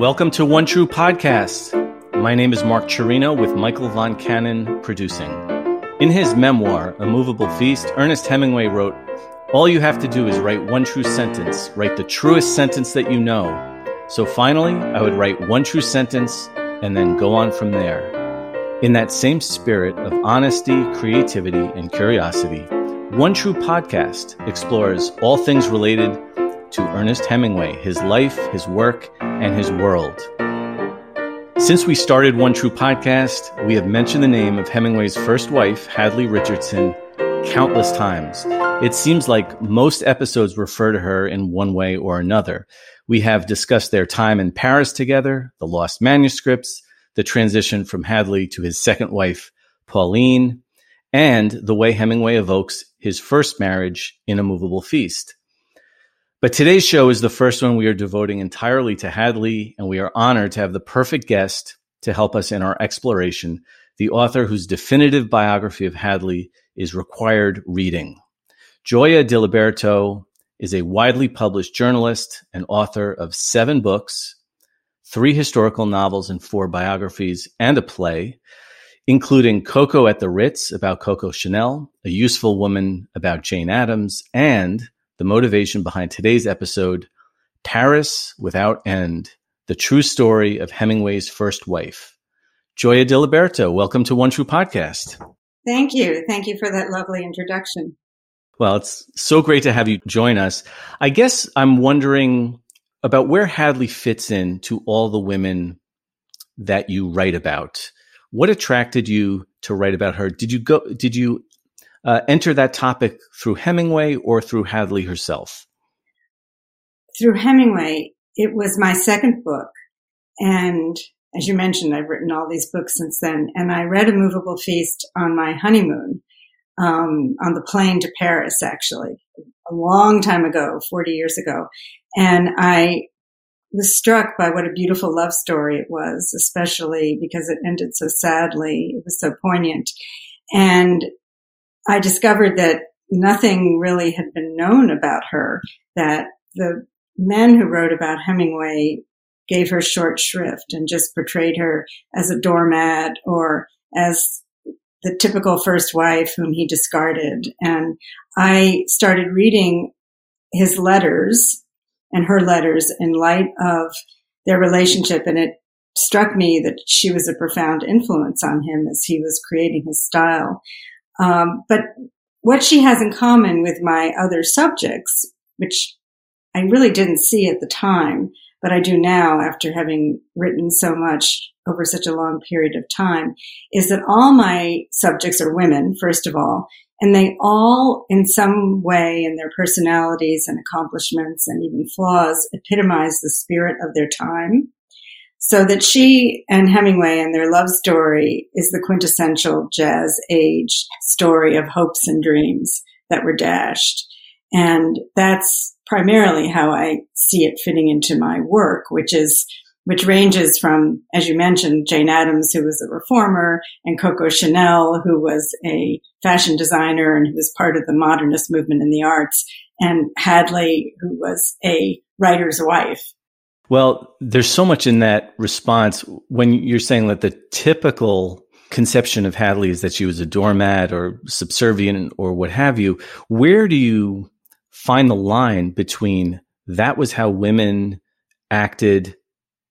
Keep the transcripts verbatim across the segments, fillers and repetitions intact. Welcome to One True Podcast. My name is Mark Chirino with Michael Von Cannon producing. In his memoir, A Moveable Feast, Ernest Hemingway wrote, "All you have to do is write one true sentence, write the truest sentence that you know. So finally, I would write one true sentence and then go on from there." In that same spirit of honesty, creativity, and curiosity, One True Podcast explores all things related to Ernest Hemingway, his life, his work, and his world. Since we started One True Podcast, we have mentioned the name of Hemingway's first wife, Hadley Richardson, countless times. It seems like most episodes refer to her in one way or another. We have discussed their time in Paris together, the lost manuscripts, the transition from Hadley to his second wife, Pauline, and the way Hemingway evokes his first marriage in A Moveable Feast. But today's show is the first one we are devoting entirely to Hadley, and we are honored to have the perfect guest to help us in our exploration, the author whose definitive biography of Hadley is required reading. Gioia Diliberto is a widely published journalist and author of seven books, three historical novels and four biographies, and a play, including Coco at the Ritz about Coco Chanel, A Useful Woman about Jane Addams, and the motivation behind today's episode, Paris Without End, the true story of Hemingway's first wife. Gioia Diliberto, welcome to One True Podcast. Thank you. Thank you for that lovely introduction. Well, it's so great to have you join us. I guess I'm wondering about where Hadley fits in to all the women that you write about. What attracted you to write about her? Did you go? Did you uh, enter that topic through Hemingway or through Hadley herself? Through Hemingway. It was my second book, and as you mentioned, I've written all these books since then. And I read A Moveable Feast on my honeymoon, um, on the plane to Paris, actually, a long time ago, forty years ago. And I was struck by what a beautiful love story it was, especially because it ended so sadly. It was so poignant. And I discovered that nothing really had been known about her, that the men who wrote about Hemingway gave her short shrift and just portrayed her as a doormat or as the typical first wife whom he discarded. And I started reading his letters and her letters in light of their relationship. And it struck me that she was a profound influence on him as he was creating his style. Um, but what she has in common with my other subjects, which I really didn't see at the time, but I do now after having written so much over such a long period of time, is that all my subjects are women, first of all, and they all, in some way, in their personalities and accomplishments and even flaws, epitomize the spirit of their time. So that she and Hemingway and their love story is the quintessential jazz age story of hopes and dreams that were dashed. And that's primarily how I see it fitting into my work, which is which ranges from, as you mentioned, Jane Addams, who was a reformer, and Coco Chanel, who was a fashion designer and who was part of the modernist movement in the arts, and Hadley, who was a writer's wife. Well, there's so much in that response when you're saying that the typical conception of Hadley is that she was a doormat or subservient or what have you. Where do you find the line between that was how women acted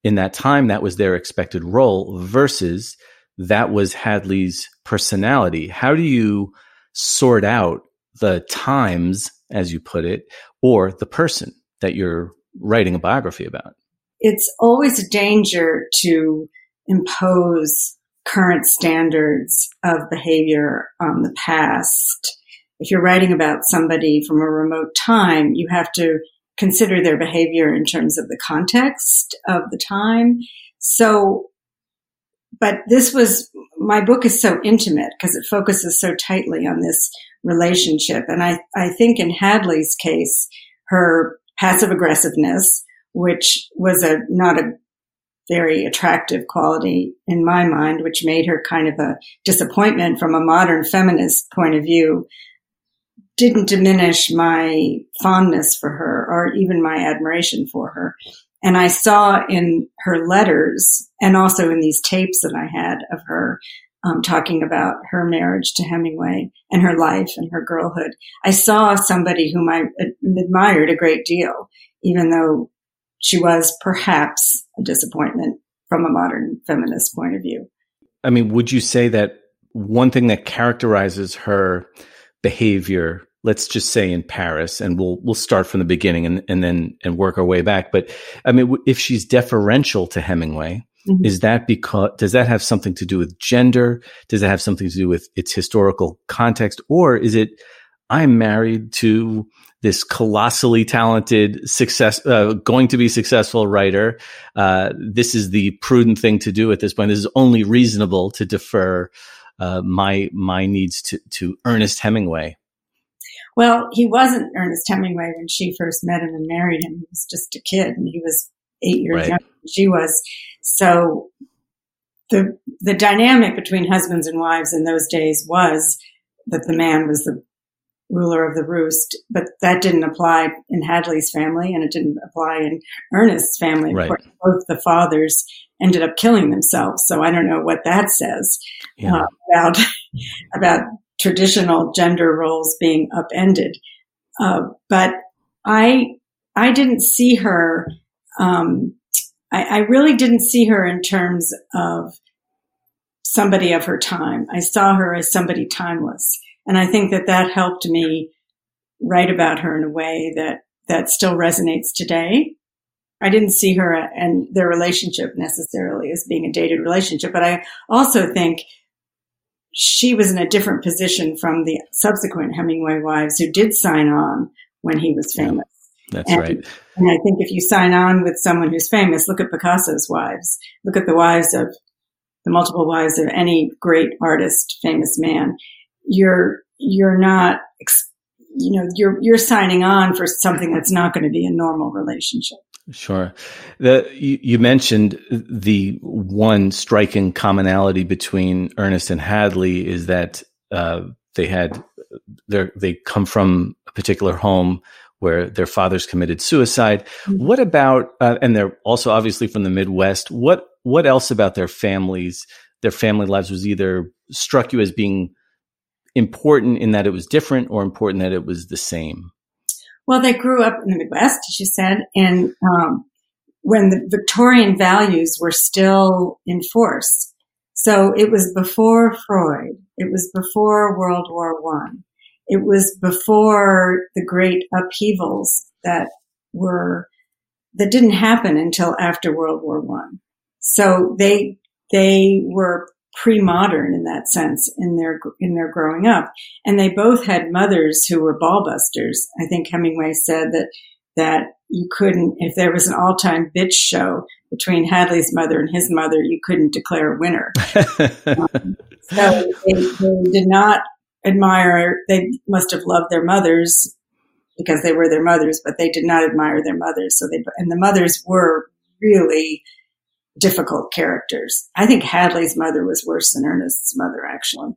in that time, that was their expected role, versus that was Hadley's personality? How do you sort out the times, as you put it, or the person that you're writing a biography about? It's always a danger to impose current standards of behavior on the past. If you're writing about somebody from a remote time, you have to consider their behavior in terms of the context of the time. So, but this was, my book is so intimate because it focuses so tightly on this relationship. And I, I think in Hadley's case, her passive aggressiveness, which was a, not a very attractive quality in my mind, which made her kind of a disappointment from a modern feminist point of view, didn't diminish my fondness for her or even my admiration for her. And I saw in her letters and also in these tapes that I had of her um, talking about her marriage to Hemingway and her life and her girlhood, I saw somebody whom I admired a great deal, even though she was perhaps a disappointment from a modern feminist point of view. I mean, would you say that one thing that characterizes her behavior, let's just say in Paris, and we'll we'll start from the beginning and, and then and work our way back. But I mean, if she's deferential to Hemingway, mm-hmm. is that because does that have something to do with gender? Does it have something to do with its historical context, or is it I'm married to this colossally talented, success uh, going to be successful writer? Uh, this is the prudent thing to do at this point. This is only reasonable to defer uh, my my needs to to Ernest Hemingway. Well, he wasn't Ernest Hemingway when she first met him and married him. He was just a kid, and he was eight years younger than she was. So the the dynamic between husbands and wives in those days was that the man was the ruler of the roost, but that didn't apply in Hadley's family, and it didn't apply in Ernest's family. Right. Of course, both the fathers ended up killing themselves, so I don't know what that says yeah. uh, about about. traditional gender roles being upended. Uh, but I, I didn't see her, um, I, I really didn't see her in terms of somebody of her time. I saw her as somebody timeless. And I think that that helped me write about her in a way that, that still resonates today. I didn't see her and their relationship necessarily as being a dated relationship, but I also think she was in a different position from the subsequent Hemingway wives who did sign on when he was famous. Yeah, that's and, right. And I think if you sign on with someone who's famous, look at Picasso's wives, look at the wives of the multiple wives of any great artist, famous man. You're, you're not, you know, you're, you're signing on for something that's not going to be a normal relationship. Sure. The, you, you mentioned the one striking commonality between Ernest and Hadley is that uh, they had they come from a particular home where their fathers committed suicide. Mm-hmm. What about uh, and they're also obviously from the Midwest. What what else about their families, their family lives was either struck you as being important in that it was different or important that it was the same? Well, they grew up in the Midwest, she said, and um, when the Victorian values were still in force. So it was before Freud. It was before World War One. It was before the great upheavals that were that didn't happen until after World War One. So they they were pre-modern in that sense in their in their growing up, and they both had mothers who were ballbusters. I think Hemingway said that that you couldn't, if there was an all-time bitch show between Hadley's mother and his mother, you couldn't declare a winner. um, so they, they did not admire. They must have loved their mothers because they were their mothers, but they did not admire their mothers. So they and the mothers were really difficult characters. I think Hadley's mother was worse than Ernest's mother, actually.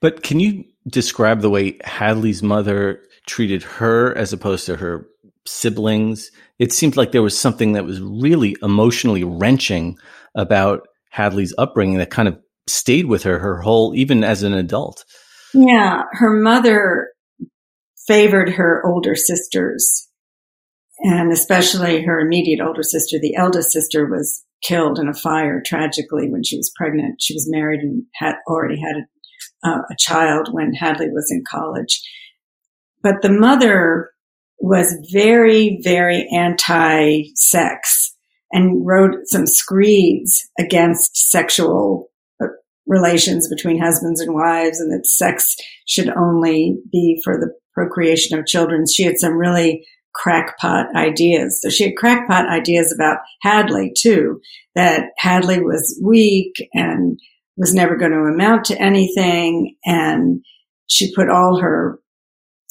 But can you describe the way Hadley's mother treated her as opposed to her siblings? It seemed like there was something that was really emotionally wrenching about Hadley's upbringing that kind of stayed with her, her whole, even as an adult. Yeah, her mother favored her older sisters, and especially her immediate older sister. The eldest sister was killed in a fire tragically when she was pregnant. She was married and had already had a, uh, a child when Hadley was in college. But the mother was very, very anti-sex and wrote some screeds against sexual relations between husbands and wives, and that sex should only be for the procreation of children. She had some really crackpot ideas. So she had crackpot ideas about Hadley too, that Hadley was weak and was never going to amount to anything. And she put all her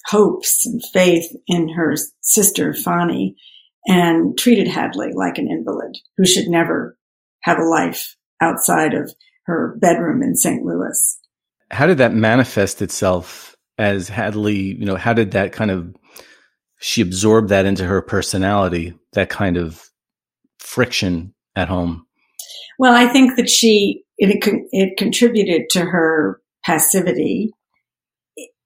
hopes and faith in her sister, Fanny, and treated Hadley like an invalid who should never have a life outside of her bedroom in Saint Louis. How did that manifest itself as Hadley, you know, how did that kind of She absorbed that into her personality, that kind of friction at home? Well, I think that she, it, it contributed to her passivity.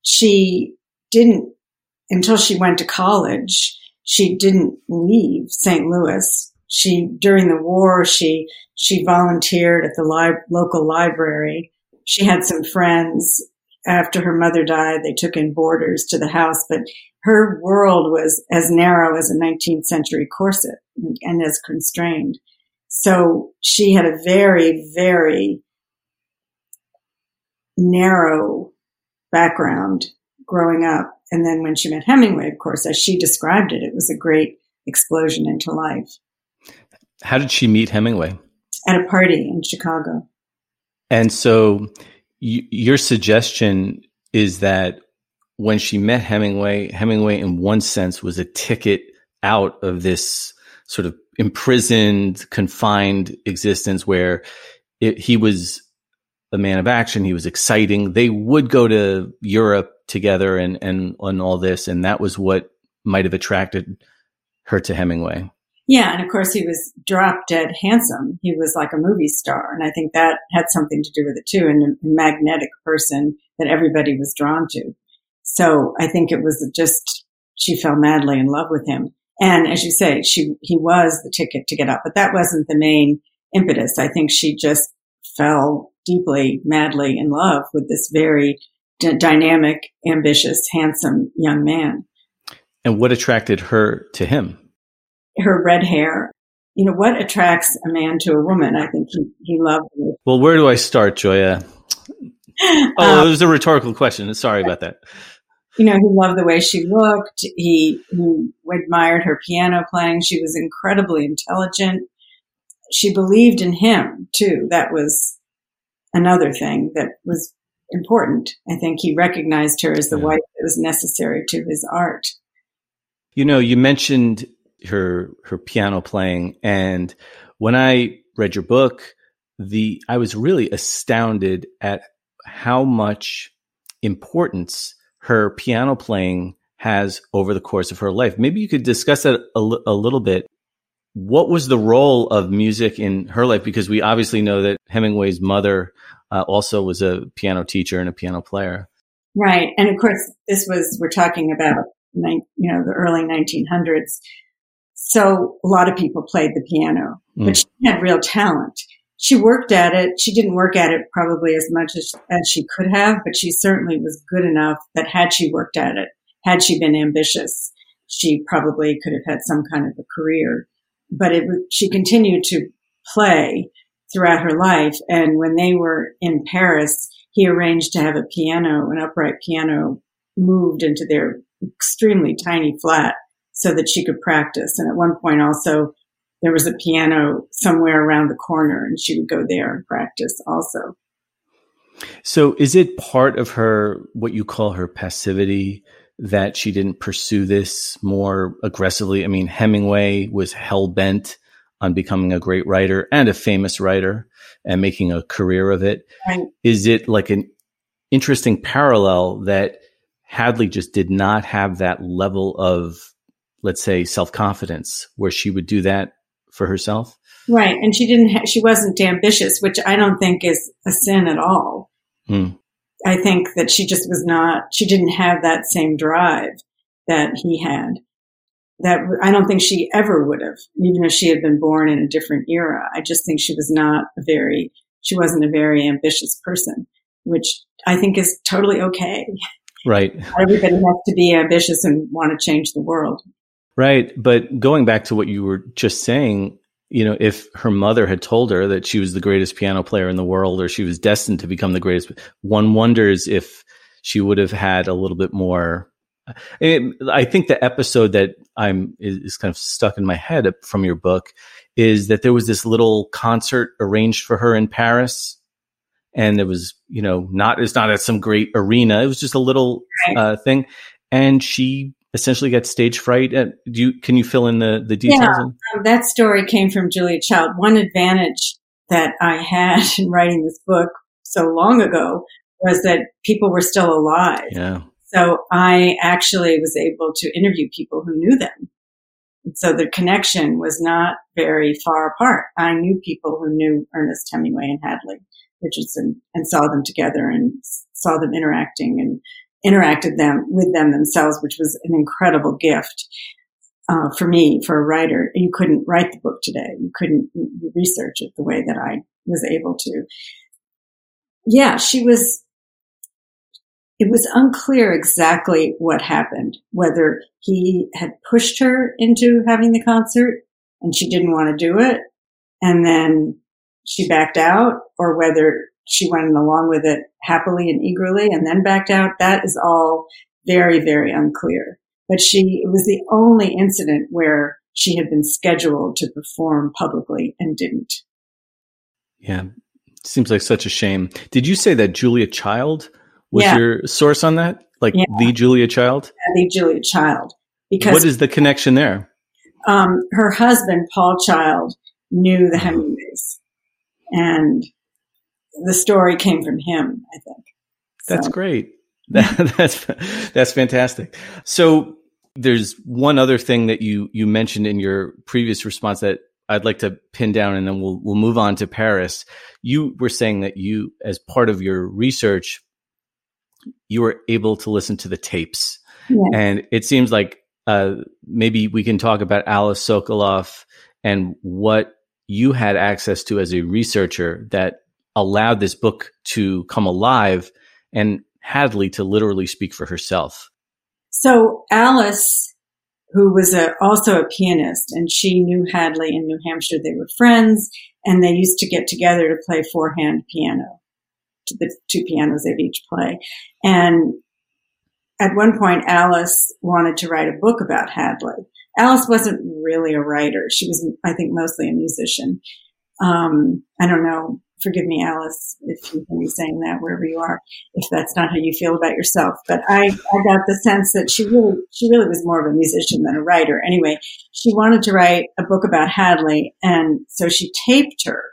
She didn't, until she went to college, she didn't leave Saint Louis. She, during the war, she, she volunteered at the li- local library. She had some friends. After her mother died, they took in boarders to the house, but her world was as narrow as a nineteenth century corset and as constrained. So she had a very, very narrow background growing up. And then when she met Hemingway, of course, as she described it, it was a great explosion into life. How did she meet Hemingway? At a party in Chicago. And so y- your suggestion is that when she met Hemingway, Hemingway in one sense was a ticket out of this sort of imprisoned, confined existence where it, he was a man of action. He was exciting. They would go to Europe together and, and on all this. And that was what might have attracted her to Hemingway. Yeah. And of course he was drop dead handsome. He was like a movie star. And I think that had something to do with it too. And a magnetic person that everybody was drawn to. So I think it was just, she fell madly in love with him. And as you say, she, he was the ticket to get up, but that wasn't the main impetus. I think she just fell deeply, madly in love with this very d- dynamic, ambitious, handsome young man. And what attracted her to him? Her red hair. You know, what attracts a man to a woman? I think he, he loved her. Well, where do I start, Gioia? Oh, um, it was a rhetorical question. Sorry about that. You know, he loved the way she looked. He, he admired her piano playing. She was incredibly intelligent. She believed in him, too. That was another thing that was important. I think he recognized her as the yeah. wife that was necessary to his art. You know, you mentioned her her piano playing. And when I read your book, the I was really astounded at how much importance her piano playing has over the course of her life. Maybe you could discuss that a, l- a little bit. What was the role of music in her life? Because we obviously know that Hemingway's mother uh, also was a piano teacher and a piano player. Right. And of course, this was, we're talking about, you know, the early nineteen hundreds. So a lot of people played the piano, mm. but she had real talent. She worked at it. She didn't work at it probably as much as, as she could have, but she certainly was good enough that had she worked at it, had she been ambitious, she probably could have had some kind of a career. But it, she continued to play throughout her life. And when they were in Paris, he arranged to have a piano, an upright piano, moved into their extremely tiny flat so that she could practice. And at one point also, there was a piano somewhere around the corner, and she would go there and practice also. So is it part of her, what you call her passivity, that she didn't pursue this more aggressively? I mean, Hemingway was hell-bent on becoming a great writer and a famous writer and making a career of it. Right. Is it like an interesting parallel that Hadley just did not have that level of, let's say, self-confidence where she would do that for herself? Right. And she didn't, ha- she wasn't ambitious, which I don't think is a sin at all. Mm. I think that she just was not, she didn't have that same drive that he had. That I don't think she ever would have, even if she had been born in a different era. I just think she was not a very, she wasn't a very ambitious person, which I think is totally okay. Right. Everybody has to be ambitious and want to change the world. Right. But going back to what you were just saying, you know, if her mother had told her that she was the greatest piano player in the world or she was destined to become the greatest, one wonders if she would have had a little bit more. I think the episode that I'm is kind of stuck in my head from your book is that there was this little concert arranged for her in Paris. And it was, you know, not, it's not at some great arena. It was just a little uh, thing. And she essentially got stage fright. At, do you, can you fill in the, the details? Yeah, um, that story came from Julia Child. One advantage that I had in writing this book so long ago was that people were still alive. Yeah. So I actually was able to interview people who knew them. And so the connection was not very far apart. I knew people who knew Ernest Hemingway and Hadley Richardson and saw them together and saw them interacting and interacted them with them themselves, which was an incredible gift uh, for me, for a writer. You couldn't write the book today. You couldn't research it the way that I was able to. Yeah, she was, it was unclear exactly what happened, whether he had pushed her into having the concert and she didn't want to do it and then she backed out, or whether she went along with it happily and eagerly and then backed out. That is all very, very unclear. But she, it was the only incident where she had been scheduled to perform publicly and didn't. Yeah. Seems like such a shame. Did you say that Julia Child was yeah. your source on that? Like yeah. the Julia Child? Yeah, the Julia Child. Because what is the connection there? Um, her husband, Paul Child, knew the Hemingways. And the story came from him, I think. So. That's great. That, that's that's fantastic. So there's one other thing that you you mentioned in your previous response that I'd like to pin down, and then we'll we'll move on to Paris. You were saying that you, as part of your research, you were able to listen to the tapes. Yes. And it seems like uh, maybe we can talk about Alice Sokoloff and what you had access to as a researcher that allowed this book to come alive and Hadley to literally speak for herself. So Alice, who was a, also a pianist, and she knew Hadley in New Hampshire. They were friends, and they used to get together to play four-hand piano, to the two pianos they'd each play. And at one point, Alice wanted to write a book about Hadley. Alice wasn't really a writer. She was, I think, mostly a musician. Um, I don't know. Forgive me, Alice, if you hear me saying that wherever you are, if that's not how you feel about yourself. But I, I got the sense that she really, she really was more of a musician than a writer. Anyway, she wanted to write a book about Hadley, and so she taped her.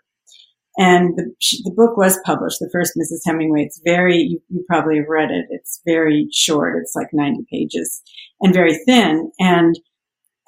And the, she, the book was published, The First Missus Hemingway. It's very, you, you probably have read it. It's very short. It's like ninety pages and very thin. And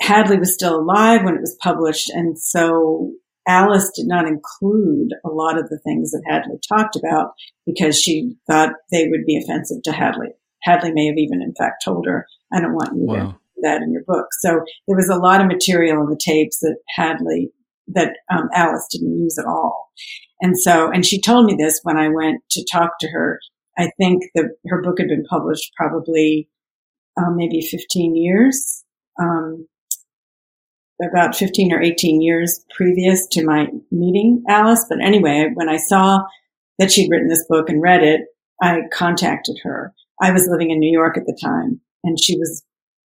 Hadley was still alive when it was published, and so Alice did not include a lot of the things that Hadley talked about because she thought they would be offensive to Hadley. Hadley may have even, in fact, told her, I don't want you wow. to do that in your book. So there was a lot of material in the tapes that Hadley, that um, Alice didn't use at all. And so, and she told me this when I went to talk to her. I think that her book had been published probably uh, maybe fifteen years. Um, about fifteen or eighteen years previous to my meeting Alice. But anyway, when I saw that she'd written this book and read it, I contacted her. I was living in New York at the time, and she was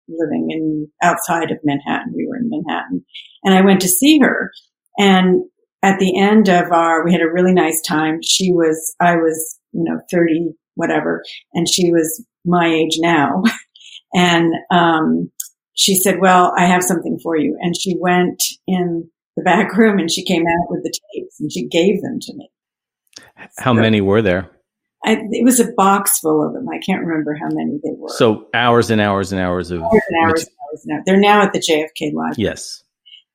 living in outside of Manhattan. We were in Manhattan. And I went to see her. And at the end of our, we had a really nice time. She was, I was, you know, thirty, whatever, and she was my age now. and, um, She said, well, I have something for you. And she went in the back room and she came out with the tapes and she gave them to me. How so, many were there? I, it was a box full of them. I can't remember how many they were. So hours and hours and hours of... Hours and hours and hours and hours. They're now at the J F K Library. Yes.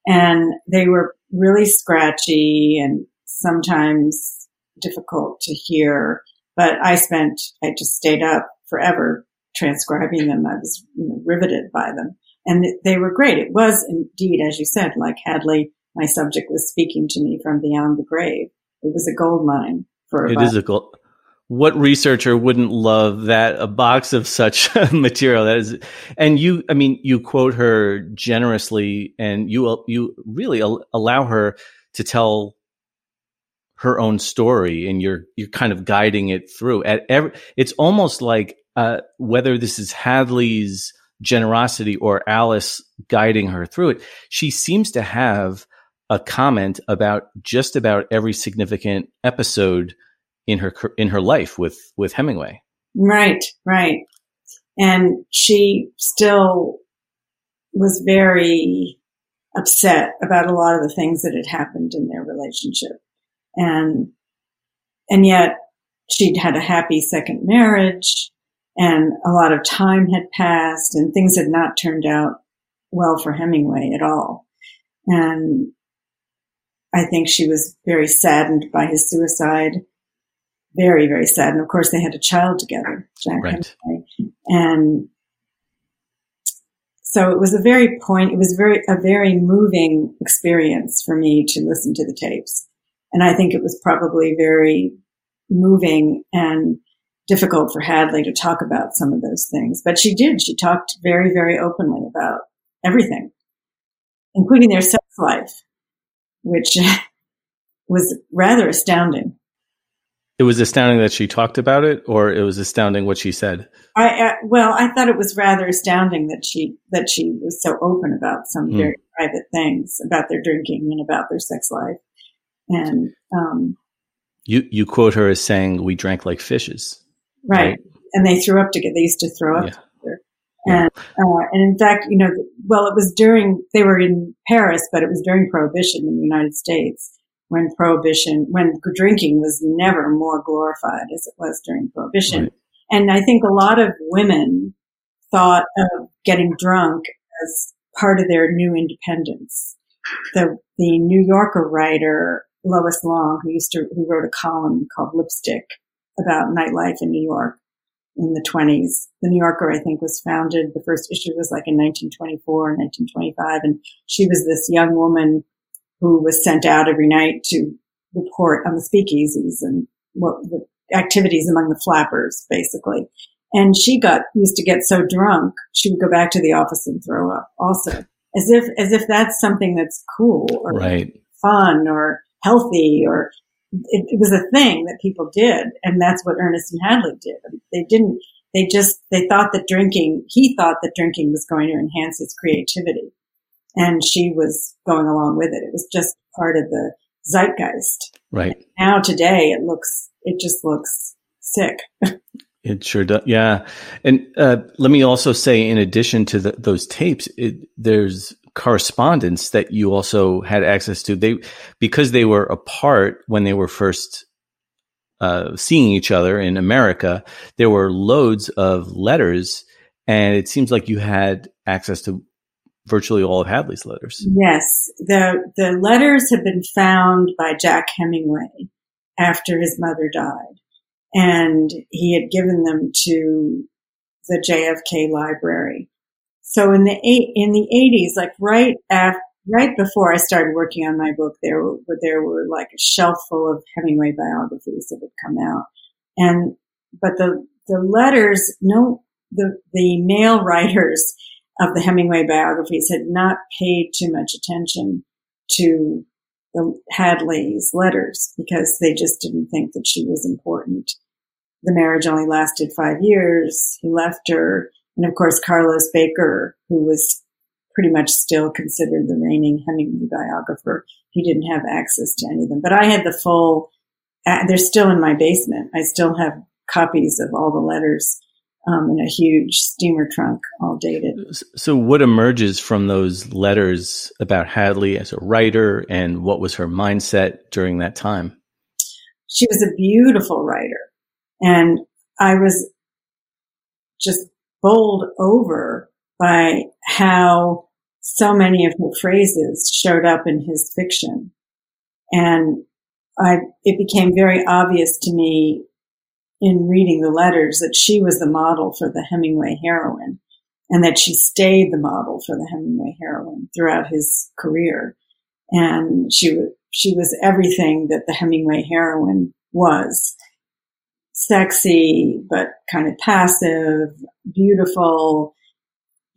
And they were really scratchy and sometimes difficult to hear. But I spent, I just stayed up forever transcribing them. I was, you know, riveted by them. And they were great. It was indeed, as you said, like Hadley, my subject was speaking to me from beyond the grave. It was a gold mine for a It is a gold. What researcher wouldn't love that, a box of such material? That is, and you, I mean, you quote her generously and you, you really al- allow her to tell her own story, and you're, you're kind of guiding it through at every, it's almost like, uh, whether this is Hadley's generosity or Alice guiding her through it, she seems to have a comment about just about every significant episode in her in her life with with Hemingway. Right, right. And she still was very upset about a lot of the things that had happened in their relationship, and and yet she'd had a happy second marriage. And a lot of time had passed and things had not turned out well for Hemingway at all. And I think she was very saddened by his suicide. Very, very sad. And of course, they had a child together, Jack right. Hemingway. And so it was a very point, it was very, a very moving experience for me to listen to the tapes. And I think it was probably very moving and difficult for Hadley to talk about some of those things. But she did. She talked very, very openly about everything, including their sex life, which was rather astounding. It was astounding that she talked about it, or it was astounding what she said? I uh, well, I thought it was rather astounding that she that she was so open about some mm. very private things, about their drinking and about their sex life. And um, you you quote her as saying, "We drank like fishes," right? right? And they threw up together. They used to throw up yeah. together. And yeah. uh, and in fact, you know, well, it was during they were in Paris, but it was during Prohibition in the United States. When prohibition, when drinking was never more glorified as it was during Prohibition. Right. And I think a lot of women thought of getting drunk as part of their new independence. The, the New Yorker writer, Lois Long, who used to, who wrote a column called Lipstick about nightlife in New York in the twenties. The New Yorker, I think, was founded, the first issue was like in nineteen twenty-four, nineteen twenty-five. And she was this young woman who was sent out every night to report on the speakeasies and what the activities among the flappers, basically. And she got used to get so drunk, she would go back to the office and throw up also, as if as if that's something that's cool or right. fun or healthy, or it, it was a thing that people did. And that's what Ernest and Hadley did. They didn't, they just, they thought that drinking, he thought that drinking was going to enhance his creativity. And she was going along with it. It was just part of the zeitgeist. Right. And now today it looks, it just looks sick. It sure does. Yeah. And uh, let me also say, in addition to the, those tapes, it, there's correspondence that you also had access to. They, because they were apart when they were first uh, seeing each other in America, there were loads of letters, and it seems like you had access to virtually all of Hadley's letters. Yes. The the letters have been found by Jack Hemingway after his mother died. And he had given them to the J F K Library. So in the eight, in the eighties, like right after, right before I started working on my book, there were, there were like a shelf full of Hemingway biographies that would come out. And, but the, the letters, no, the, the male writers of the Hemingway biographies had not paid too much attention to the Hadley's letters because they just didn't think that she was important. The marriage only lasted five years. He left her. And of course, Carlos Baker, who was pretty much still considered the reigning Hemingway biographer, he didn't have access to any of them. But I had the full, they're still in my basement. I still have copies of all the letters Um, in a huge steamer trunk, all dated. So what emerges from those letters about Hadley as a writer, and what was her mindset during that time? She was a beautiful writer. And I was just bowled over by how so many of her phrases showed up in his fiction. And I, it became very obvious to me in reading the letters that she was the model for the Hemingway heroine, and that she stayed the model for the Hemingway heroine throughout his career. And she was, she was everything that the Hemingway heroine was. Sexy, but kind of passive, beautiful,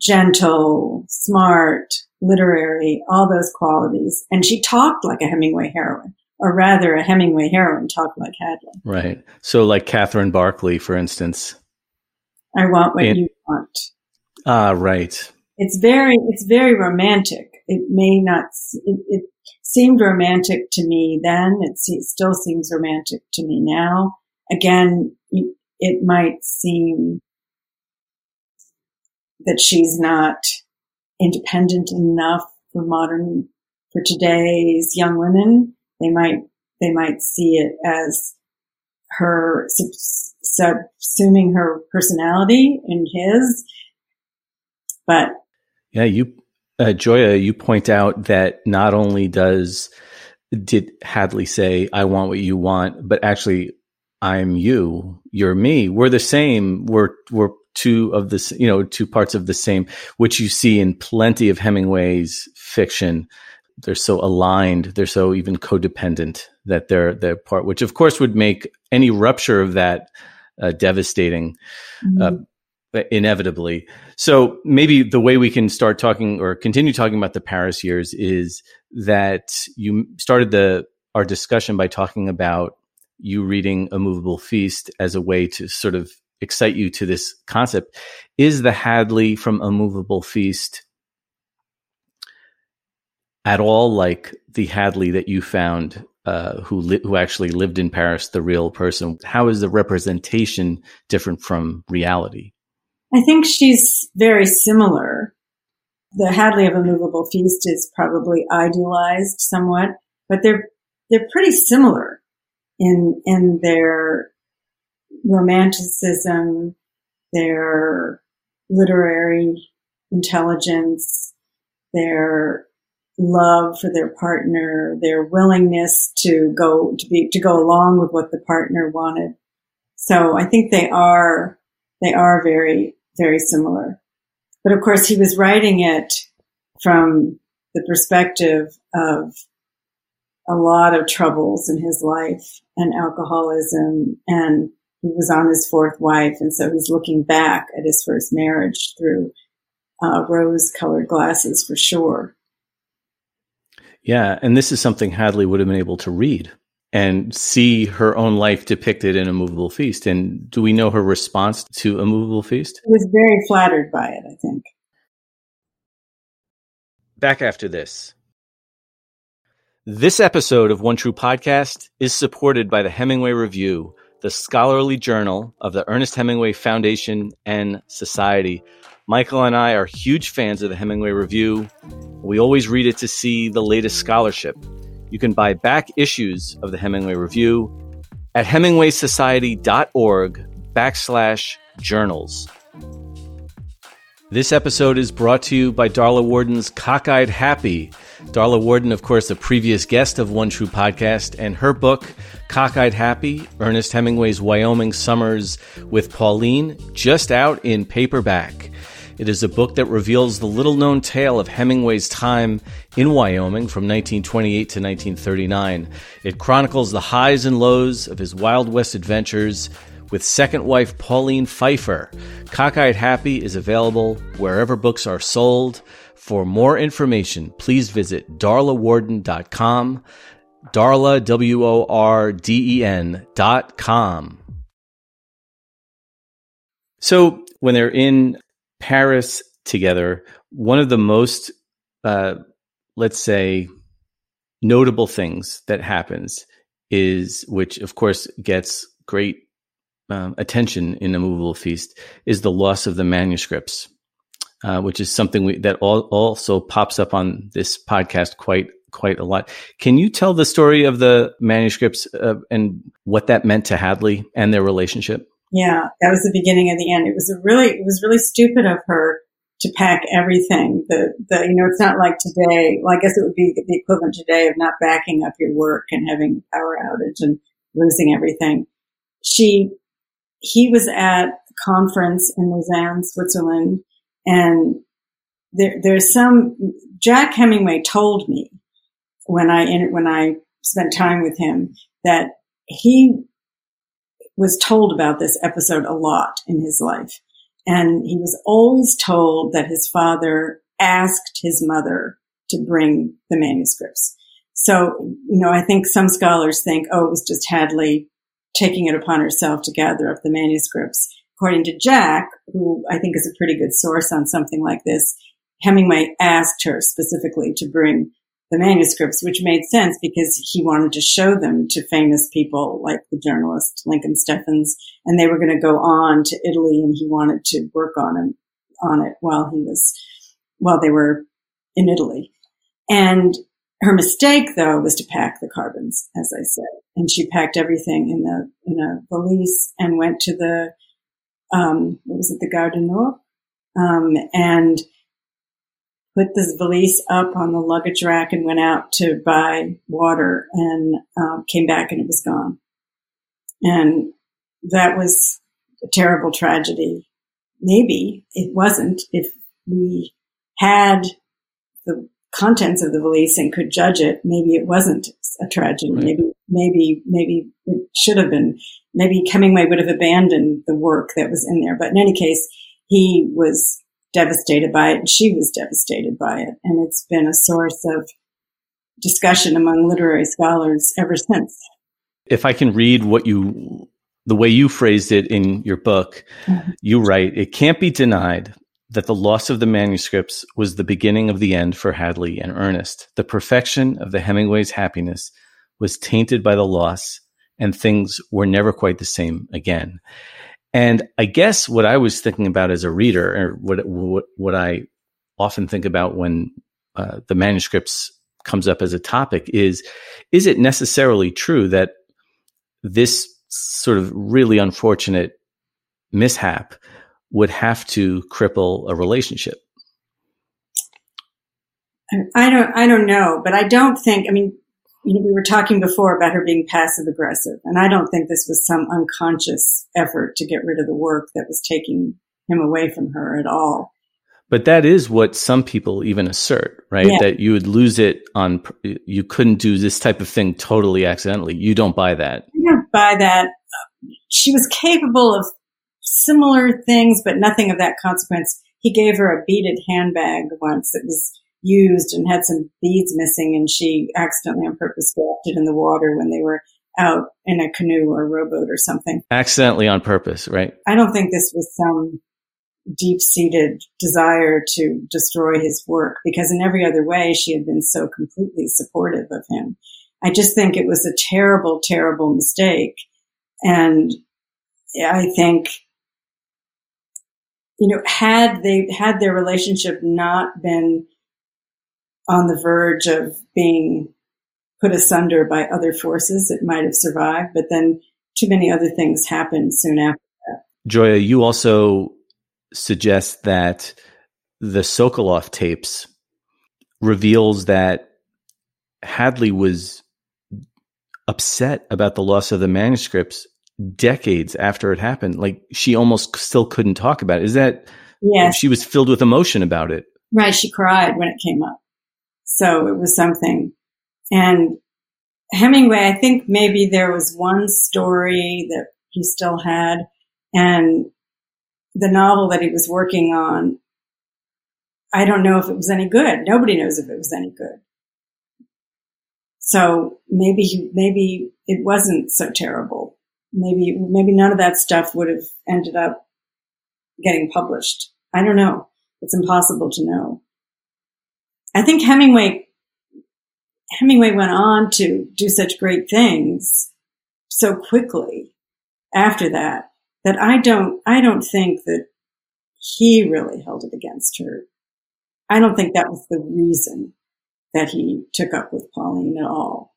gentle, smart, literary, all those qualities. And she talked like a Hemingway heroine. Or rather, a Hemingway heroine talked like Hadley. Right. So like Catherine Barkley, for instance. I want what and, you want. Ah, right. It's very, it's very romantic. It may not, it, it seemed romantic to me then. It, it still seems romantic to me now. Again, it might seem that she's not independent enough for modern, for today's young women. They might, they might see it as her sub, subsuming her personality in his, but. Yeah, you, Uh, Gioia, you point out that not only does did Hadley say, I want what you want, but actually I'm you, you're me. We're the same. We're, we're two of the, you know, two parts of the same, which you see in plenty of Hemingway's fiction. They're so aligned. They're so even codependent that they're, they're part, which of course would make any rupture of that uh, devastating. Mm-hmm. Uh, inevitably. So maybe the way we can start talking or continue talking about the Paris years is that you started the our discussion by talking about you reading A Moveable Feast as a way to sort of excite you to this concept. Is the Hadley from A Moveable Feast at all like the Hadley that you found uh, who li- who actually lived in Paris, the real person? How is the representation different from reality? I think she's very similar. The Hadley of A Moveable Feast is probably idealized somewhat, but they're they're pretty similar in in their romanticism, their literary intelligence, their love for their partner, their willingness to go to be to go along with what the partner wanted. So I think they are they are very very similar. But of course, he was writing it from the perspective of a lot of troubles in his life and alcoholism, and he was on his fourth wife, and so he's looking back at his first marriage through uh, rose-colored glasses for sure. Yeah, and this is something Hadley would have been able to read and see her own life depicted in A Moveable Feast. And do we know her response to A Moveable Feast? She was very flattered by it, I think. Back after this. This episode of One True Podcast is supported by the Hemingway Review, the scholarly journal of the Ernest Hemingway Foundation and Society. Michael and I are huge fans of the Hemingway Review. We always read it to see the latest scholarship. You can buy back issues of the Hemingway Review at hemingwaysociety.org backslash journals. This episode is brought to you by Darla Warden's Cockeyed Happy. Darla Warden, of course, a previous guest of One True Podcast, and her book, Cockeyed Happy, Ernest Hemingway's Wyoming Summers with Pauline, just out in paperback. It is a book that reveals the little-known tale of Hemingway's time in Wyoming from nineteen twenty-eight to nineteen thirty-nine. It chronicles the highs and lows of his Wild West adventures with second wife Pauline Pfeiffer. Cockeyed Happy is available wherever books are sold. For more information, please visit darla warden dot com, Darla, W O R D E N dot com. So when they're in Paris together, one of the most, uh, let's say, notable things that happens is, which of course gets great um, attention in A Moveable Feast, is the loss of the manuscripts, uh, which is something we, that all, also pops up on this podcast quite quite a lot. Can you tell the story of the manuscripts uh, and what that meant to Hadley and their relationship? Yeah, that was the beginning of the end. It was a really, it was really stupid of her to pack everything. The, the, you know, it's not like today. Well, I guess it would be the equivalent today of not backing up your work and having power outage and losing everything. She, he was at a conference in Lausanne, Switzerland, and there, there's some, Jack Hemingway told me when I, when I spent time with him that he was told about this episode a lot in his life. And he was always told that his father asked his mother to bring the manuscripts. So, you know, I think some scholars think, oh, it was just Hadley taking it upon herself to gather up the manuscripts. According to Jack, who I think is a pretty good source on something like this, Hemingway asked her specifically to bring the manuscripts, which made sense because he wanted to show them to famous people like the journalist Lincoln Steffens, and they were going to go on to Italy, and he wanted to work on him, on it while he was, while they were in Italy. And her mistake, though, was to pack the carbons, as I said, and she packed everything in a in a valise and went to the um, what was it, the Gare du Nord, um, and put this valise up on the luggage rack and went out to buy water and uh, came back and it was gone. And that was a terrible tragedy. Maybe it wasn't if we had the contents of the valise and could judge it. Maybe it wasn't a tragedy. Right. Maybe, maybe, maybe it should have been. Maybe Hemingway would have abandoned the work that was in there. But in any case, he was devastated by it, and she was devastated by it. And it's been a source of discussion among literary scholars ever since. If I can read what you, the way you phrased it in your book, mm-hmm. you write, "It can't be denied that the loss of the manuscripts was the beginning of the end for Hadley and Ernest. The perfection of the Hemingway's happiness was tainted by the loss, and things were never quite the same again." And I guess what I was thinking about as a reader, or what what, what I often think about when uh, the manuscripts comes up as a topic is, is it necessarily true that this sort of really unfortunate mishap would have to cripple a relationship? I don't, I don't know, but I don't think, I mean, you know, we were talking before about her being passive aggressive, and I don't think this was some unconscious effort to get rid of the work that was taking him away from her at all. But that is what some people even assert, right? Yeah. That you would lose it on, you couldn't do this type of thing totally accidentally. You don't buy that. I don't buy that. She was capable of similar things, but nothing of that consequence. He gave her a beaded handbag once that was used and had some beads missing, and she accidentally on purpose dropped it in the water when they were out in a canoe or a rowboat or something. Accidentally on purpose, right? I don't think this was some deep-seated desire to destroy his work, because in every other way she had been so completely supportive of him. I just think it was a terrible, terrible mistake. And I think, you know, had they had their relationship not been on the verge of being put asunder by other forces, it might have survived. But then too many other things happened soon after that. Gioia, you also suggest that the Sokoloff tapes reveals that Hadley was upset about the loss of the manuscripts decades after it happened. Like, she almost still couldn't talk about it. Is that, yes, she was filled with emotion about it? Right. She cried when it came up. So it was something. And Hemingway, I think maybe there was one story that he still had, and the novel that he was working on, I don't know if it was any good. Nobody knows if it was any good. So maybe he, maybe it wasn't so terrible. Maybe, maybe none of that stuff would have ended up getting published. I don't know. It's impossible to know. I think Hemingway, Hemingway went on to do such great things so quickly after that, that I don't, I don't think that he really held it against her. I don't think that was the reason that he took up with Pauline at all.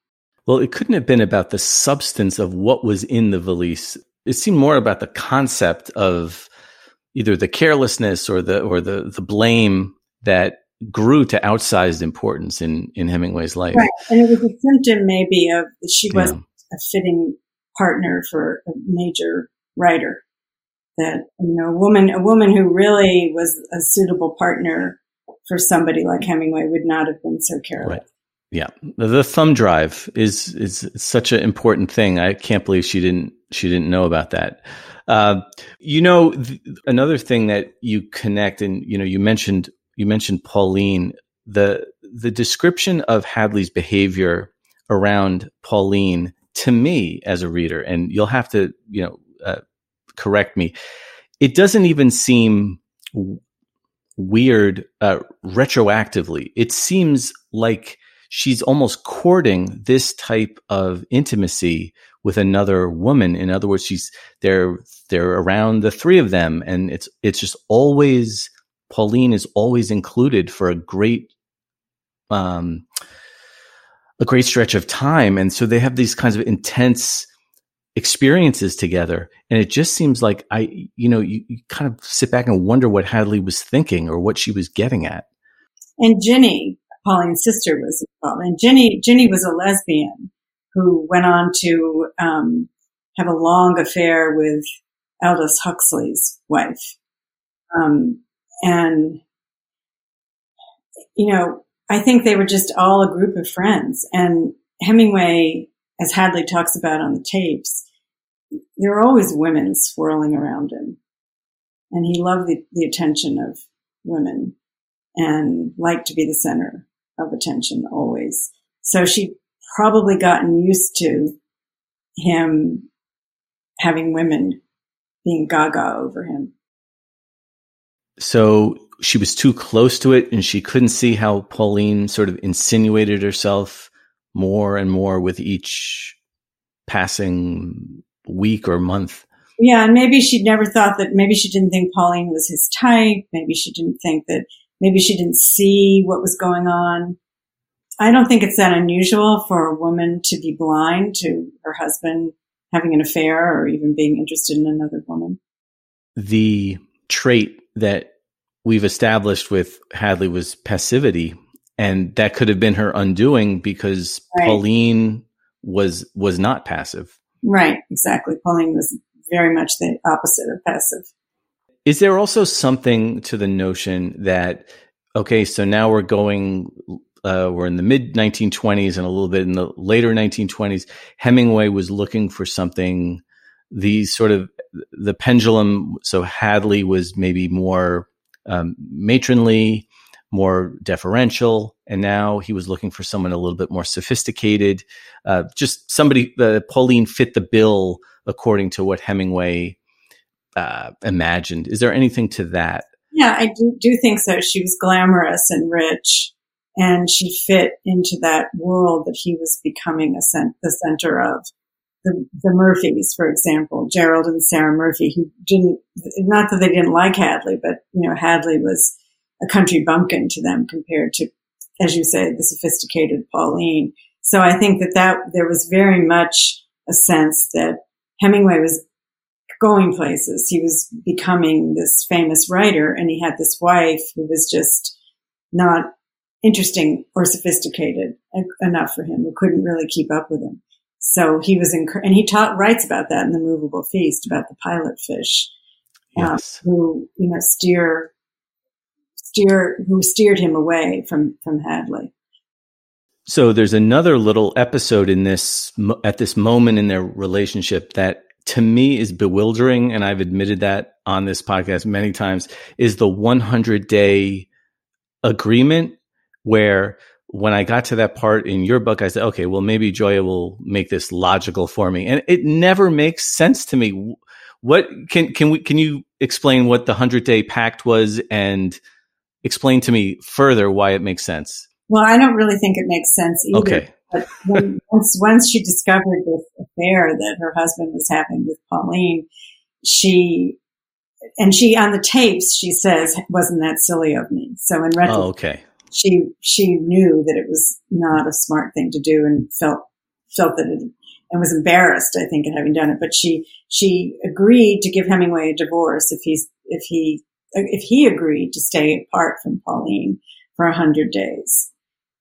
Well, it couldn't have been about the substance of what was in the valise. It seemed more about the concept of either the carelessness or the, or the, the blame that grew to outsized importance in, in Hemingway's life. Right. And it was a symptom maybe of she wasn't yeah. a fitting partner for a major writer. That, you know, a woman, a woman who really was a suitable partner for somebody like Hemingway would not have been so careless. Right. Yeah. The thumb drive is, is such an important thing. I can't believe she didn't, she didn't know about that. Uh, you know, th- another thing that you connect, and, you know, you mentioned You mentioned Pauline, the the description of Hadley's behavior around Pauline, to me as a reader, and you'll have to, you know, uh, correct me, it doesn't even seem w- weird uh, retroactively. It seems like she's almost courting this type of intimacy with another woman. In other words, she's they're they're around the three of them, and it's it's just always. Pauline is always included for a great, um, a great stretch of time, and so they have these kinds of intense experiences together. And it just seems like I, you know, you, you kind of sit back and wonder what Hadley was thinking or what she was getting at. And Ginny, Pauline's sister, was involved. And Ginny, Ginny was a lesbian who went on to um, have a long affair with Aldous Huxley's wife. Um, and, you know, I think they were just all a group of friends. And Hemingway, as Hadley talks about on the tapes, there were always women swirling around him. And he loved the, the attention of women and liked to be the center of attention always. So she'd probably gotten used to him having women being gaga over him. So she was too close to it, and she couldn't see how Pauline sort of insinuated herself more and more with each passing week or month. Yeah, and maybe she'd never thought that, maybe she didn't think Pauline was his type. Maybe she didn't think that, maybe she didn't see what was going on. I don't think it's that unusual for a woman to be blind to her husband having an affair or even being interested in another woman. The trait that we've established with Hadley was passivity, and that could have been her undoing because right. Pauline was was not passive. Right, exactly. Pauline was very much the opposite of passive. Is there also something to the notion that, okay, so now we're going, uh, we're in the mid nineteen twenties and a little bit in the later nineteen twenties, Hemingway was looking for something, the sort of, the pendulum, so Hadley was maybe more um, matronly, more deferential, and now he was looking for someone a little bit more sophisticated, uh, just somebody, uh, Pauline fit the bill according to what Hemingway uh, imagined. Is there anything to that? Yeah, I do, do think so. She was glamorous and rich, and she fit into that world that he was becoming a cent- the center of. The, the Murphys, for example, Gerald and Sarah Murphy, who didn't, not that they didn't like Hadley, but, you know, Hadley was a country bumpkin to them compared to, as you say, the sophisticated Pauline. So I think that, that there was very much a sense that Hemingway was going places. He was becoming this famous writer, and he had this wife who was just not interesting or sophisticated enough for him, who couldn't really keep up with him. So he was, in, and he taught, writes about that in The Moveable Feast, about the pilot fish, yes. um, who, you know, steer, steer, who steered him away from, from Hadley. So there's another little episode in this, at this moment in their relationship that to me is bewildering. And I've admitted that on this podcast many times, is the hundred day agreement where, when I got to that part in your book, I said, okay, well, maybe Gioia will make this logical for me. And it never makes sense to me. What can, can we, can you explain what the hundred day pact was and explain to me further why it makes sense? Well, I don't really think it makes sense either. Okay. But when, once, once she discovered this affair that her husband was having with Pauline, she, and she on the tapes, she says, wasn't that silly of me? So in retrospect, oh, okay. She she knew that it was not a smart thing to do, and felt felt that it, and was embarrassed, I think, at having done it. But she she agreed to give Hemingway a divorce if he's if he if he agreed to stay apart from Pauline for a hundred days.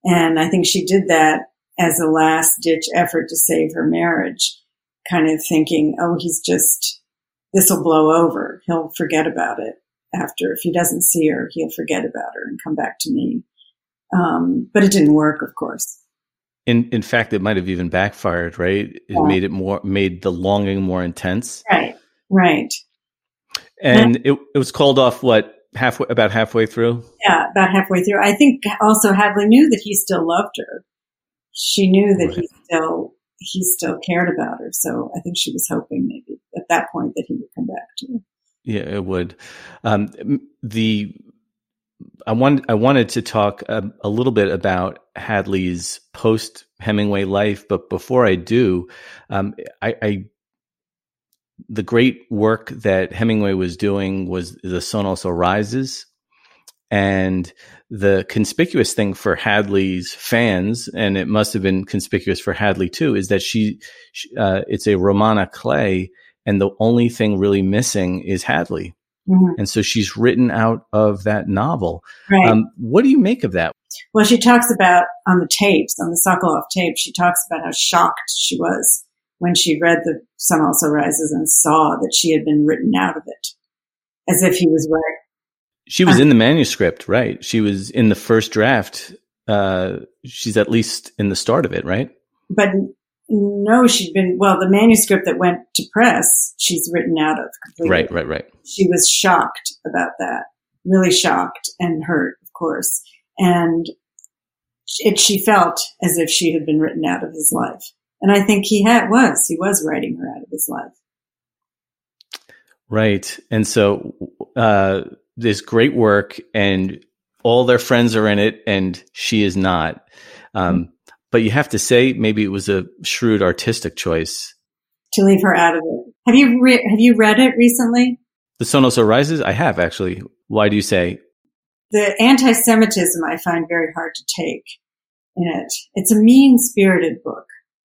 And I think she did that as a last ditch effort to save her marriage, kind of thinking, oh, he's just this will blow over. He'll forget about it after. If he doesn't see her, he'll forget about her and come back to me. Um, but it didn't work, of course. In in fact, it might have even backfired, right? It yeah. made it more, made the longing more intense. Right, right. And yeah. it, it was called off, what, halfway, about halfway through? Yeah, about halfway through. I think also Hadley knew that he still loved her. She knew that right. he still he still cared about her. So I think she was hoping maybe at that point that he would come back to her. Yeah, it would. Um, the... I wanted I wanted to talk a, a little bit about Hadley's post Hemingway life, but before I do, um, I, I the great work that Hemingway was doing was The Sun Also Rises, and the conspicuous thing for Hadley's fans, and it must have been conspicuous for Hadley too, is that she, she uh, it's a Romana Clay, and the only thing really missing is Hadley. Mm-hmm. And so she's written out of that novel. Right. Um, what do you make of that? Well, she talks about on the tapes, on the Sokoloff tape, she talks about how shocked she was when she read The Sun Also Rises and saw that she had been written out of it, as if he was right. She was uh, in the manuscript, right? She was in the first draft. Uh, she's at least in the start of it, right? But no, she'd been, well, the manuscript that went to press, she's written out of completely. Right, right, right. She was shocked about that, really shocked and hurt, of course. And it, she felt as if she had been written out of his life. And I think he had, was, he was writing her out of his life. Right. And so uh, this great work, and all their friends are in it and she is not. Um, but you have to say maybe it was a shrewd artistic choice to leave her out of it. Have you re- have you read it recently? The Sun Also Rises? I have, actually. Why do you say? The anti-Semitism I find very hard to take in it. It's a mean-spirited book,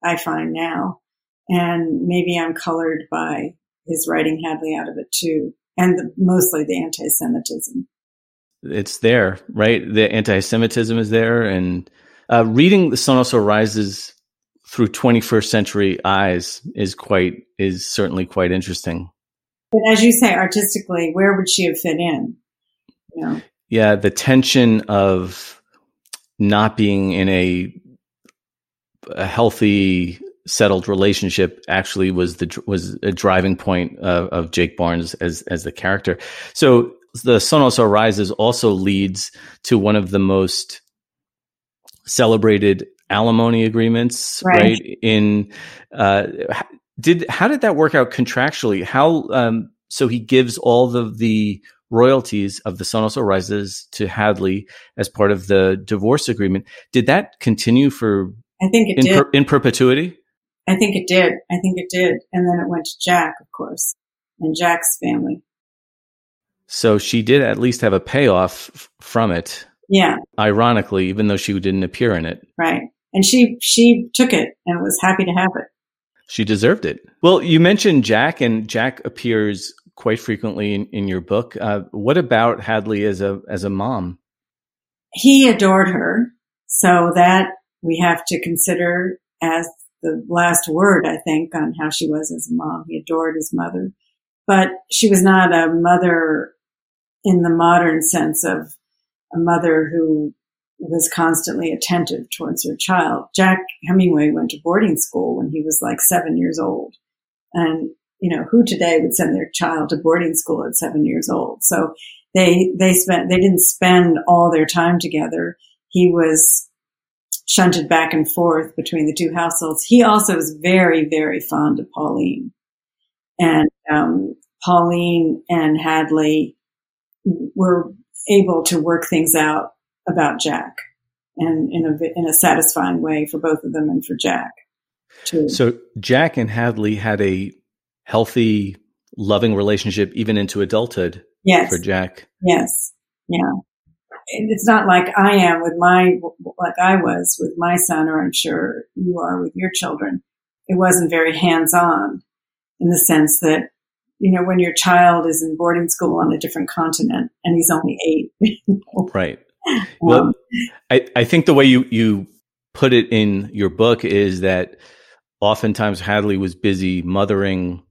I find now. And maybe I'm colored by his writing Hadley out of it too. And the, mostly the anti-Semitism. It's there, right? The anti-Semitism is there. And uh, reading The Sun Also Rises through twenty-first century eyes is quite, is certainly quite interesting. But as you say, artistically, where would she have fit in? You know? Yeah, the tension of not being in a a healthy, settled relationship actually was the was a driving point of, of Jake Barnes as as the character. So The Sun Also Rises also leads to one of the most celebrated alimony agreements, right? right? In uh, did how did that work out contractually? How um, so he gives all the the royalties of The Sun Also Rises to Hadley as part of the divorce agreement. Did that continue for? I think it in did. Per, in perpetuity? I think it did. I think it did. And then it went to Jack, of course, and Jack's family. So she did at least have a payoff f- from it. Yeah. Ironically, even though she didn't appear in it. Right. And she, she took it and was happy to have it. She deserved it. Well, you mentioned Jack, and Jack appears quite frequently in, in your book. Uh, what about Hadley as a as a mom? He adored her. So that we have to consider as the last word, I think, on how she was as a mom. He adored his mother, but she was not a mother in the modern sense of a mother who was constantly attentive towards her child. Jack Hemingway went to boarding school when he was like seven years old. And, you know, who today would send their child to boarding school at seven years old? So they, they spent, they didn't spend all their time together. He was shunted back and forth between the two households. He also was very, very fond of Pauline. And um, Pauline and Hadley were able to work things out about Jack, and in a, in a satisfying way for both of them and for Jack too. So Jack and Hadley had a healthy, loving relationship even into adulthood. Yes. For Jack. Yes. Yeah. It's not like I am with my, like I was with my son, or I'm sure you are with your children. It wasn't very hands-on, in the sense that, you know, when your child is in boarding school on a different continent and he's only eight. Right. Um, well, I, I think the way you, you put it in your book is that oftentimes Hadley was busy mothering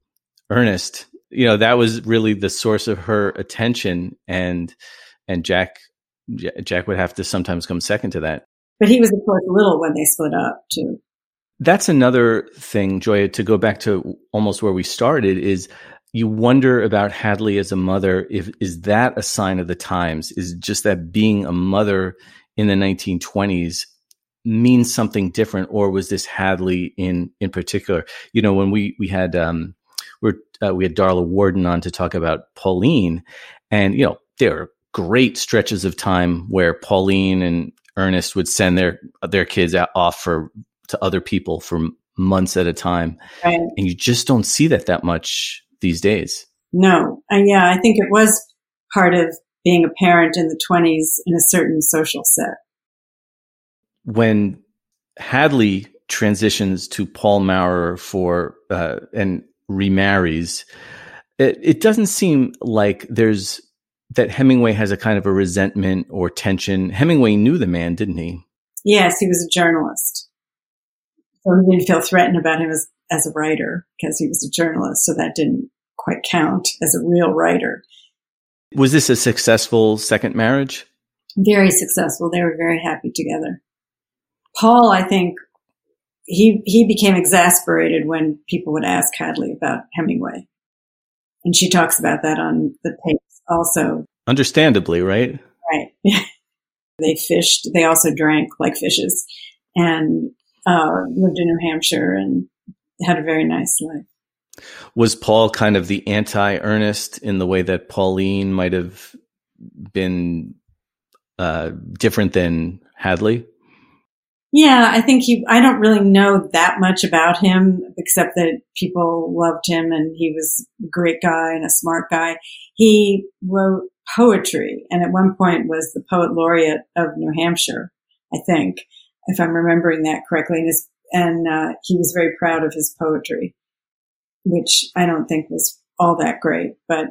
Ernest. You know, that was really the source of her attention, and and Jack... Jack would have to sometimes come second to that. But he was, of course, little when they split up, too. That's another thing, Gioia, to go back to almost where we started, is you wonder about Hadley as a mother. If is that a sign of the times? Is just that being a mother in the nineteen twenties means something different? Or was this Hadley in, in particular? You know, when we, we had um, we're, uh, we had Darla Warden on to talk about Pauline, and, you know, there are great stretches of time where Pauline and Ernest would send their their kids out, off for to other people for months at a time, right. And you just don't see that that much these days. No, uh, yeah, I think it was part of being a parent in the twenties in a certain social set. When Hadley transitions to Paul Maurer for uh, and remarries, it, it doesn't seem like there's that Hemingway has a kind of a resentment or tension. Hemingway knew the man, didn't he? Yes, he was a journalist. So he didn't feel threatened about him as, as a writer because he was a journalist. So that didn't quite count as a real writer. Was this a successful second marriage? Very successful. They were very happy together. Paul, I think, he he became exasperated when people would ask Hadley about Hemingway. And she talks about that on the tapes also. Understandably, right? Right. They fished. They also drank like fishes and uh, lived in New Hampshire and had a very nice life. Was Paul kind of the anti-Ernest in the way that Pauline might have been uh, different than Hadley? Yeah, I think he, I don't really know that much about him, except that people loved him and he was a great guy and a smart guy. He wrote poetry and at one point was the poet laureate of New Hampshire, I think, if I'm remembering that correctly. And, his, and uh, he was very proud of his poetry, which I don't think was all that great. But,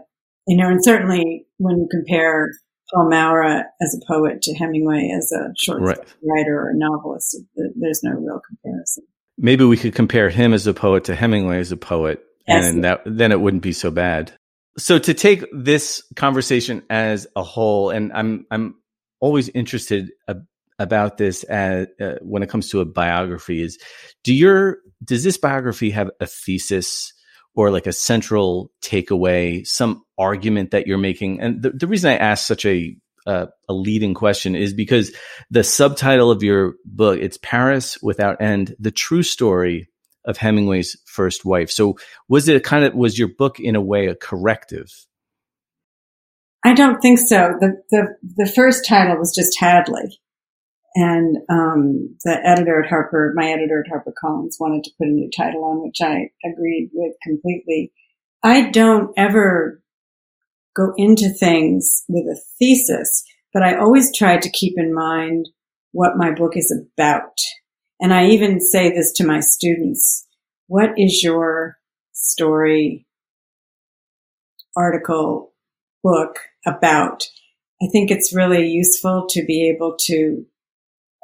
you know, and certainly when you compare Paul Maurer as a poet to Hemingway as a short right. writer or a novelist, there's no real comparison. Maybe we could compare him as a poet to Hemingway as a poet, yes. and that, then it wouldn't be so bad. So to take this conversation as a whole, and I'm I'm always interested ab- about this as, uh, when it comes to a biography, is do your does this biography have a thesis? Or like a central takeaway, some argument that you're making? And the, the reason I ask such a uh, a leading question is because the subtitle of your book, it's Paris Without End, the true story of Hemingway's first wife. So was it a kind of, was your book in a way a corrective? I don't think so. The the, the first title was just Hadley. And um the editor at Harper, my editor at HarperCollins, wanted to put a new title on, which I agreed with completely. I don't ever go into things with a thesis, but I always try to keep in mind what my book is about. And I even say this to my students, what is your story, article, book about? I think it's really useful to be able to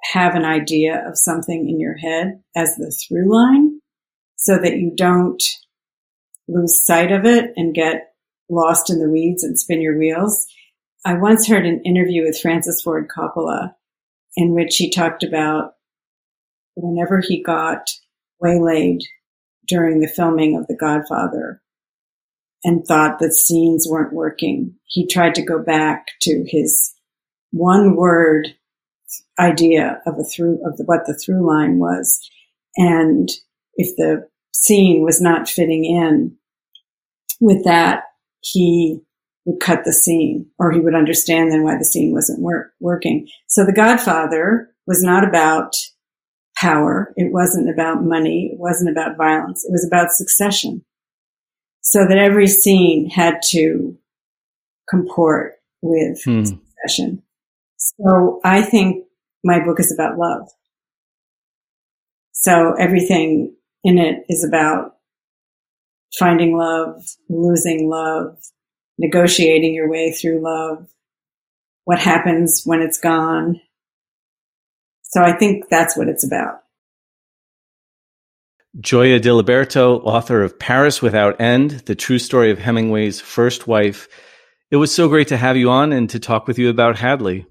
have an idea of something in your head as the through line so that you don't lose sight of it and get lost in the weeds and spin your wheels. I once heard an interview with Francis Ford Coppola in which he talked about whenever he got waylaid during the filming of The Godfather and thought that scenes weren't working, he tried to go back to his one word idea of a through of the, what the through line was, and if the scene was not fitting in with that, he would cut the scene, or he would understand then why the scene wasn't work, working. So The Godfather was not about power. It wasn't about money. It wasn't about violence. It was about succession. So that every scene had to comport with hmm. succession. So I think my book is about love. So everything in it is about finding love, losing love, negotiating your way through love, what happens when it's gone. So I think that's what it's about. Gioia Diliberto, author of Paris Without End, the true story of Hemingway's first wife. It was so great to have you on and to talk with you about Hadley.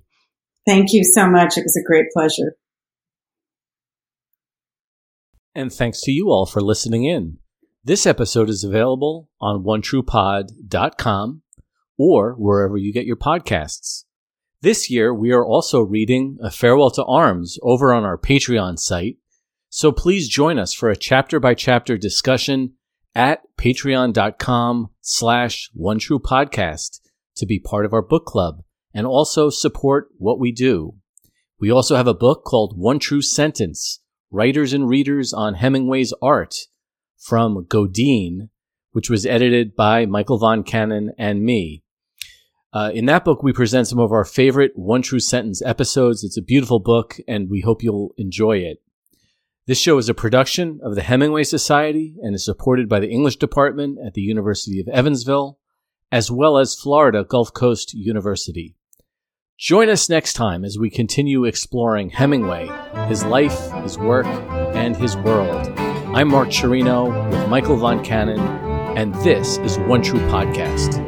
Thank you so much. It was a great pleasure. And thanks to you all for listening in. This episode is available on one true pod dot com or wherever you get your podcasts. This year, we are also reading A Farewell to Arms over on our Patreon site, so please join us for a chapter-by-chapter discussion at patreon.com slash onetruepodcast to be part of our book club and also support what we do. We also have a book called One True Sentence, Writers and Readers on Hemingway's Art, from Godine, which was edited by Michael Von Cannon and me. Uh, in that book, we present some of our favorite One True Sentence episodes. It's a beautiful book, and we hope you'll enjoy it. This show is a production of the Hemingway Society and is supported by the English Department at the University of Evansville, as well as Florida Gulf Coast University. Join us next time as we continue exploring Hemingway, his life, his work, and his world. I'm Mark Chirino with Michael Von Cannon, and this is One True Podcast.